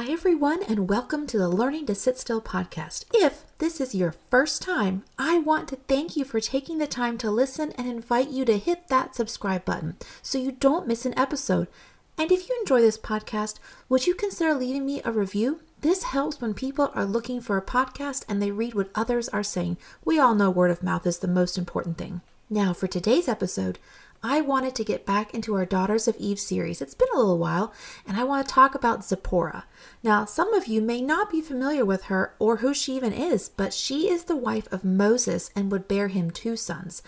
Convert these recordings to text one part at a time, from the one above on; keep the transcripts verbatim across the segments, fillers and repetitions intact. Hi everyone, and welcome to the Learning to Sit Still podcast. If this is your first time, I want to thank you for taking the time to listen and invite you to hit that subscribe button so you don't miss an episode. And if you enjoy this podcast, would you consider leaving me a review? This helps when people are looking for a podcast and they read what others are saying. We all know word of mouth is the most important thing. Now for today's episode, I wanted to get back into our Daughters of Eve series. It's been a little while, and I want to talk about Zipporah. Now, some of you may not be familiar with her or who she even is, but she is the wife of Moses and would bear him two sons.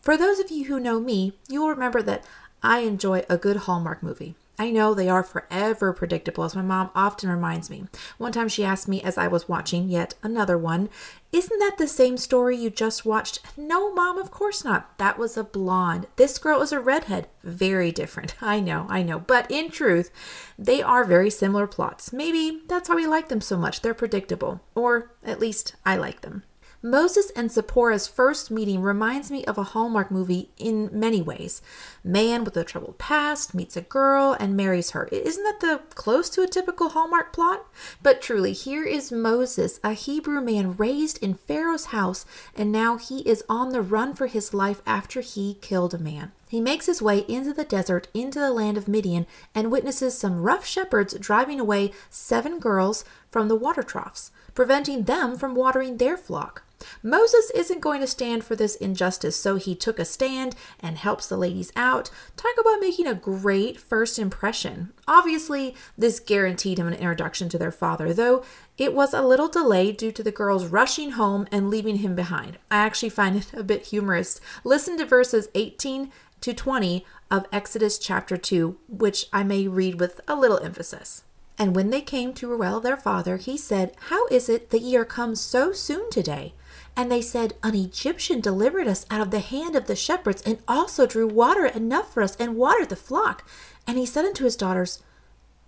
For those of you who know me, you will remember that I enjoy a good Hallmark movie. I know they are forever predictable, as my mom often reminds me. One time she asked me as I was watching yet another one, "Isn't that the same story you just watched?" "No, Mom, of course not. That was a blonde. This girl is a redhead." Very different. I know, I know. But in truth, they are very similar plots. Maybe that's why we like them so much. They're predictable. Or at least I like them. Moses and Zipporah's first meeting reminds me of a Hallmark movie in many ways. Man with a troubled past meets a girl and marries her. Isn't that the close to a typical Hallmark plot? But truly, here is Moses, a Hebrew man raised in Pharaoh's house, and now he is on the run for his life after he killed a man. He makes his way into the desert, into the land of Midian, and witnesses some rough shepherds driving away seven girls from the water troughs, preventing them from watering their flock. Moses isn't going to stand for this injustice, so he took a stand and helps the ladies out. Talk about making a great first impression. Obviously, this guaranteed him an introduction to their father, though it was a little delayed due to the girls rushing home and leaving him behind. I actually find it a bit humorous. Listen to verses eighteen to twenty of Exodus chapter two, which I may read with a little emphasis. "And when they came to Ruel their father, he said, 'How is it that ye are come so soon today?' And they said, 'An Egyptian delivered us out of the hand of the shepherds, and also drew water enough for us, and watered the flock.' And he said unto his daughters,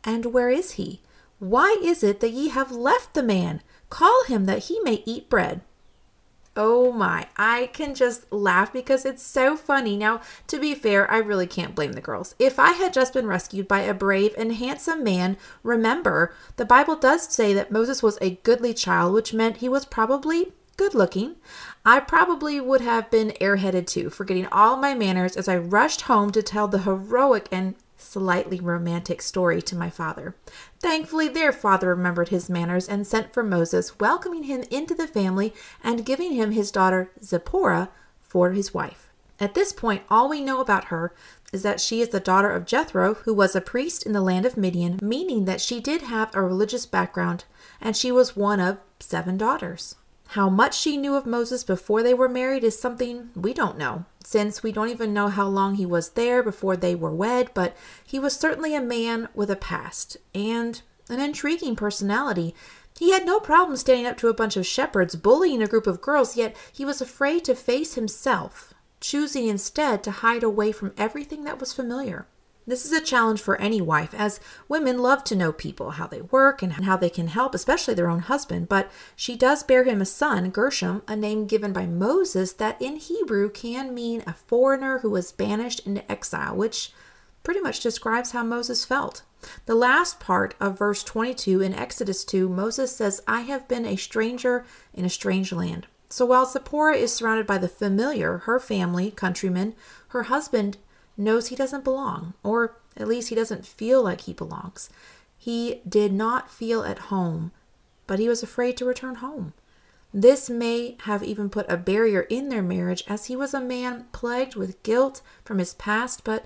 'And where is he? Why is it that ye have left the man? Call him that he may eat bread.'" Oh my, I can just laugh because it's so funny. Now, to be fair, I really can't blame the girls. If I had just been rescued by a brave and handsome man, remember, the Bible does say that Moses was a goodly child, which meant he was probably good looking. I probably would have been airheaded too, forgetting all my manners as I rushed home to tell the heroic and slightly romantic story to my father. Thankfully, their father remembered his manners and sent for Moses, welcoming him into the family and giving him his daughter Zipporah for his wife. At this point, all we know about her is that she is the daughter of Jethro, who was a priest in the land of Midian, meaning that she did have a religious background, and she was one of seven daughters. How much she knew of Moses before they were married is something we don't know, since we don't even know how long he was there before they were wed, but he was certainly a man with a past and an intriguing personality. He had no problem standing up to a bunch of shepherds, bullying a group of girls, yet he was afraid to face himself, choosing instead to hide away from everything that was familiar. This is a challenge for any wife, as women love to know people, how they work, and how they can help, especially their own husband. But she does bear him a son, Gershom, a name given by Moses that in Hebrew can mean a foreigner who was banished into exile, which pretty much describes how Moses felt. The last part of verse twenty-two in Exodus two, Moses says, "I have been a stranger in a strange land." So while Zipporah is surrounded by the familiar, her family, countrymen, her husband knows he doesn't belong, or at least he doesn't feel like he belongs. He did not feel at home, but he was afraid to return home. This may have even put a barrier in their marriage, as he was a man plagued with guilt from his past, but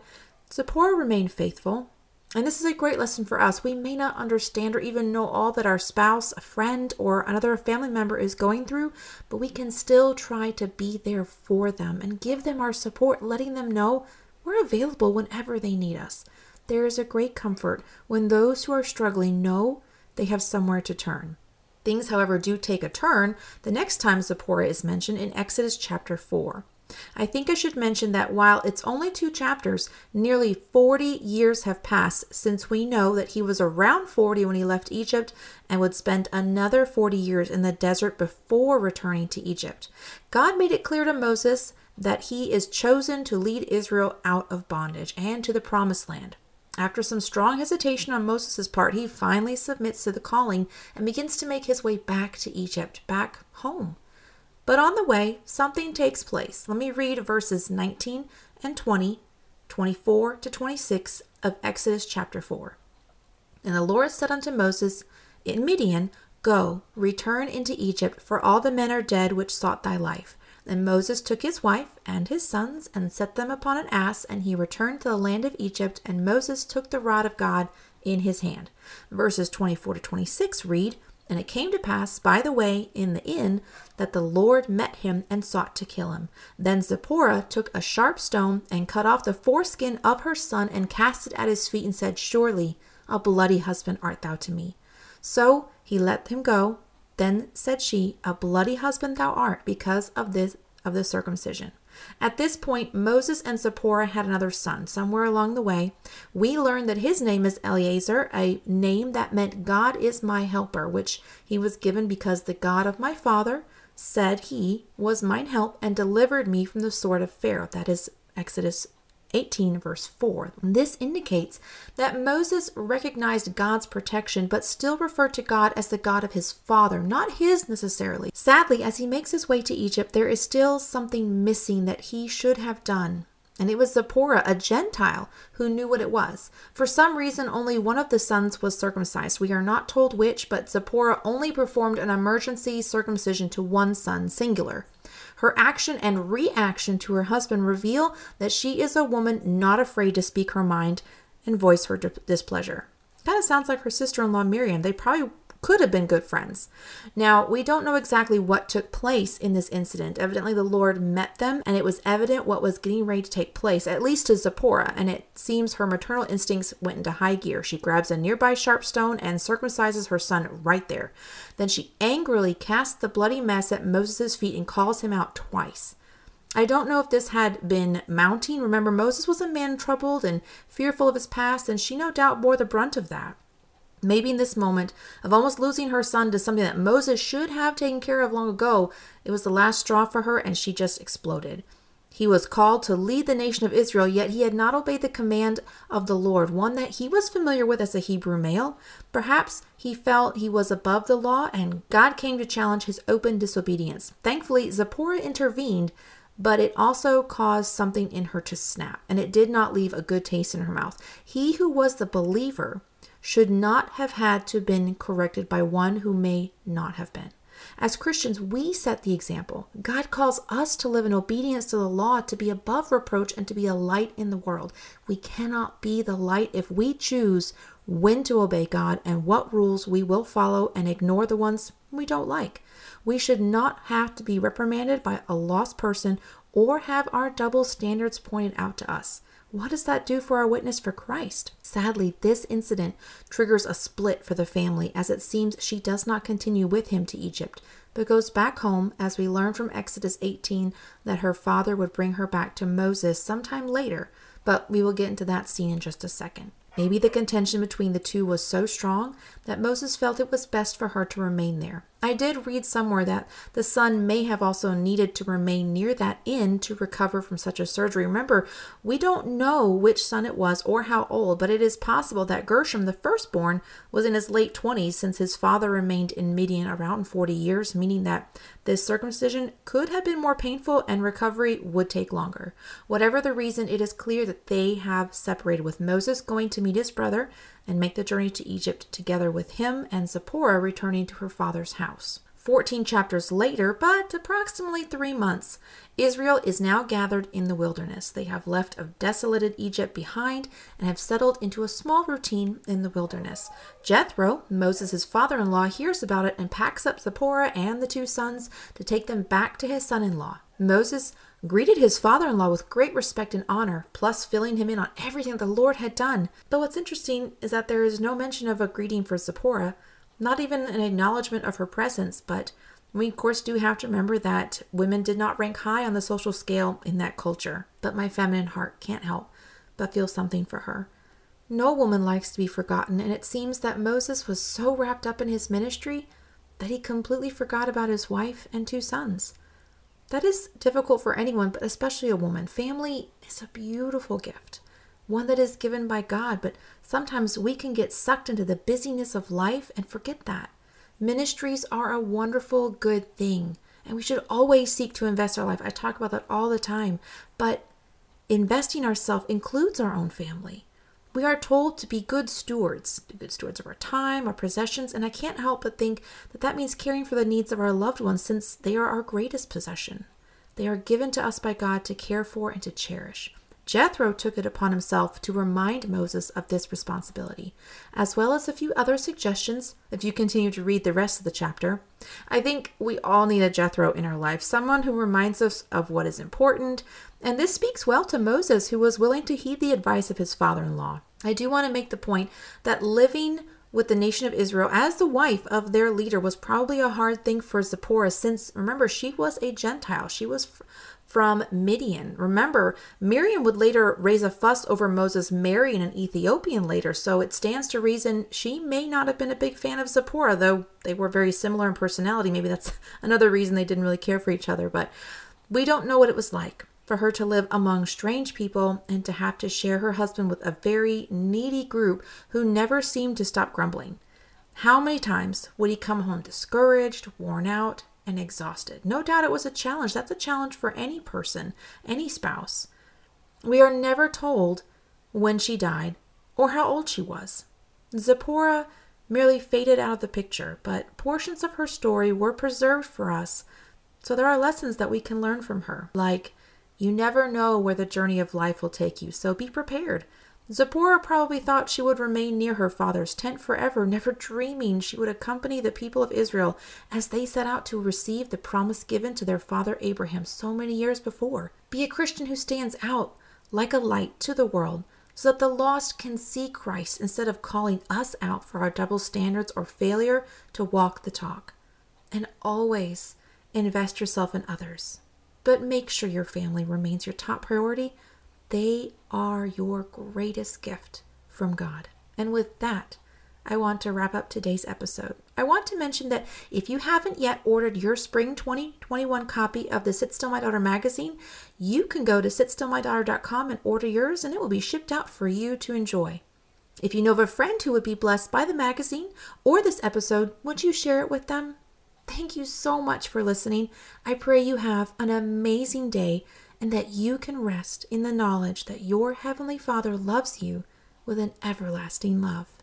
Zipporah remained faithful. And this is a great lesson for us. We may not understand or even know all that our spouse, a friend, or another family member is going through, but we can still try to be there for them and give them our support, letting them know we're available whenever they need us. There is a great comfort when those who are struggling know they have somewhere to turn. Things, however, do take a turn the next time Zipporah is mentioned in Exodus chapter four. I think I should mention that while it's only two chapters, nearly forty years have passed since we know that he was around forty when he left Egypt and would spend another forty years in the desert before returning to Egypt. God made it clear to Moses that he is chosen to lead Israel out of bondage and to the promised land. After some strong hesitation on Moses' part, he finally submits to the calling and begins to make his way back to Egypt, back home. But on the way, something takes place. Let me read verses nineteen and twenty, twenty-four to twenty-six of Exodus chapter four. And the Lord said unto Moses in Midian, Go, return into Egypt, for all the men are dead which sought thy life. And Moses took his wife and his sons and set them upon an ass, and he returned to the land of Egypt, and Moses took the rod of God in his hand. Verses twenty-four to twenty-six read, And it came to pass, by the way, in the inn, that the Lord met him and sought to kill him. Then Zipporah took a sharp stone and cut off the foreskin of her son and cast it at his feet and said, Surely a bloody husband art thou to me. So he let him go. Then said she, A bloody husband thou art, because of this of the circumcision. At this point, Moses and Zipporah had another son somewhere along the way. We learn that his name is Eliezer, a name that meant God is my helper, which he was given because the God of my father said he was mine help and delivered me from the sword of Pharaoh. That is Exodus eighteen, verse four. This indicates that Moses recognized God's protection, but still referred to God as the God of his father, not his necessarily. Sadly, as he makes his way to Egypt, there is still something missing that he should have done. And it was Zipporah, a Gentile, who knew what it was. For some reason, only one of the sons was circumcised. We are not told which, but Zipporah only performed an emergency circumcision to one son, singular. Her action and reaction to her husband reveal that she is a woman not afraid to speak her mind and voice her displeasure. Kind of sounds like her sister-in-law Miriam. They probably could have been good friends. Now, we don't know exactly what took place in this incident. Evidently, the Lord met them, and it was evident what was getting ready to take place, at least to Zipporah, and it seems her maternal instincts went into high gear. She grabs a nearby sharp stone and circumcises her son right there. Then she angrily casts the bloody mess at Moses' feet and calls him out twice. I don't know if this had been mounting. Remember, Moses was a man troubled and fearful of his past, and she no doubt bore the brunt of that. Maybe in this moment of almost losing her son to something that Moses should have taken care of long ago, it was the last straw for her, and she just exploded. He was called to lead the nation of Israel, yet he had not obeyed the command of the Lord, one that he was familiar with as a Hebrew male. Perhaps he felt he was above the law, and God came to challenge his open disobedience. Thankfully, Zipporah intervened, but it also caused something in her to snap, and it did not leave a good taste in her mouth. He who was the believer should not have had to been corrected by one who may not have been. As Christians, we set the example. God calls us to live in obedience to the law, to be above reproach, and to be a light in the world. We cannot be the light if we choose when to obey God and what rules we will follow and ignore the ones we don't like. We should not have to be reprimanded by a lost person or have our double standards pointed out to us. What does that do for our witness for Christ? Sadly, this incident triggers a split for the family, as it seems she does not continue with him to Egypt, but goes back home, as we learn from Exodus eighteen that her father would bring her back to Moses sometime later, but we will get into that scene in just a second. Maybe the contention between the two was so strong that Moses felt it was best for her to remain there. I did read somewhere that the son may have also needed to remain near that inn to recover from such a surgery. Remember, we don't know which son it was or how old, but it is possible that Gershom, the firstborn, was in his late twenties, since his father remained in Midian around forty years, meaning that this circumcision could have been more painful and recovery would take longer. Whatever the reason, it is clear that they have separated, with Moses going to meet his brother and make the journey to Egypt together with him, and Zipporah returning to her father's house. Fourteen chapters later, but approximately three months, Israel is now gathered in the wilderness. They have left of desolated Egypt behind and have settled into a small routine in the wilderness. Jethro, Moses' father-in-law, hears about it and packs up Zipporah and the two sons to take them back to his son-in-law. Moses greeted his father-in-law with great respect and honor, plus filling him in on everything the Lord had done. But what's interesting is that there is no mention of a greeting for Zipporah, not even an acknowledgement of her presence. But we, of course, do have to remember that women did not rank high on the social scale in that culture. But my feminine heart can't help but feel something for her. No woman likes to be forgotten, and it seems that Moses was so wrapped up in his ministry that he completely forgot about his wife and two sons. That is difficult for anyone, but especially a woman. Family is a beautiful gift. one that is given by God. But sometimes we can get sucked into the busyness of life and forget that. Ministries are a wonderful, good thing, and we should always seek to invest our life. I talk about that all the time, but investing ourselves includes our own family. We are told to be good stewards, good stewards of our time, our possessions, and I can't help but think that that means caring for the needs of our loved ones, since they are our greatest possession. They are given to us by God to care for and to cherish. Jethro took it upon himself to remind Moses of this responsibility, as well as a few other suggestions if you continue to read the rest of the chapter. I think we all need a Jethro in our life, someone who reminds us of what is important, and this speaks well to Moses, who was willing to heed the advice of his father-in-law. I do want to make the point that living with the nation of Israel as the wife of their leader was probably a hard thing for Zipporah, since, remember, she was a Gentile. She was fr- from Midian. Remember, Miriam would later raise a fuss over Moses marrying an Ethiopian later, so it stands to reason she may not have been a big fan of Zipporah, though they were very similar in personality. Maybe that's another reason they didn't really care for each other, but we don't know what it was like for her to live among strange people and to have to share her husband with a very needy group who never seemed to stop grumbling. How many times would he come home discouraged, worn out, and exhausted? No doubt it was a challenge. That's a challenge for any person, any spouse. We are never told when she died or how old she was. Zipporah merely faded out of the picture, but portions of her story were preserved for us, so there are lessons that we can learn from her. Like, you never know where the journey of life will take you, so be prepared. Zipporah probably thought she would remain near her father's tent forever, never dreaming she would accompany the people of Israel as they set out to receive the promise given to their father Abraham so many years before. Be a Christian who stands out like a light to the world, so that the lost can see Christ instead of calling us out for our double standards or failure to walk the talk. And always invest yourself in others, but make sure your family remains your top priority. They are your greatest gift from God. And with that, I want to wrap up today's episode. I want to mention that if you haven't yet ordered your spring twenty twenty-one copy of the Sit Still My Daughter magazine, you can go to sit still my daughter dot com and order yours, and it will be shipped out for you to enjoy. If you know of a friend who would be blessed by the magazine or this episode, would you share it with them? Thank you so much for listening. I pray you have an amazing day, and that you can rest in the knowledge that your Heavenly Father loves you with an everlasting love.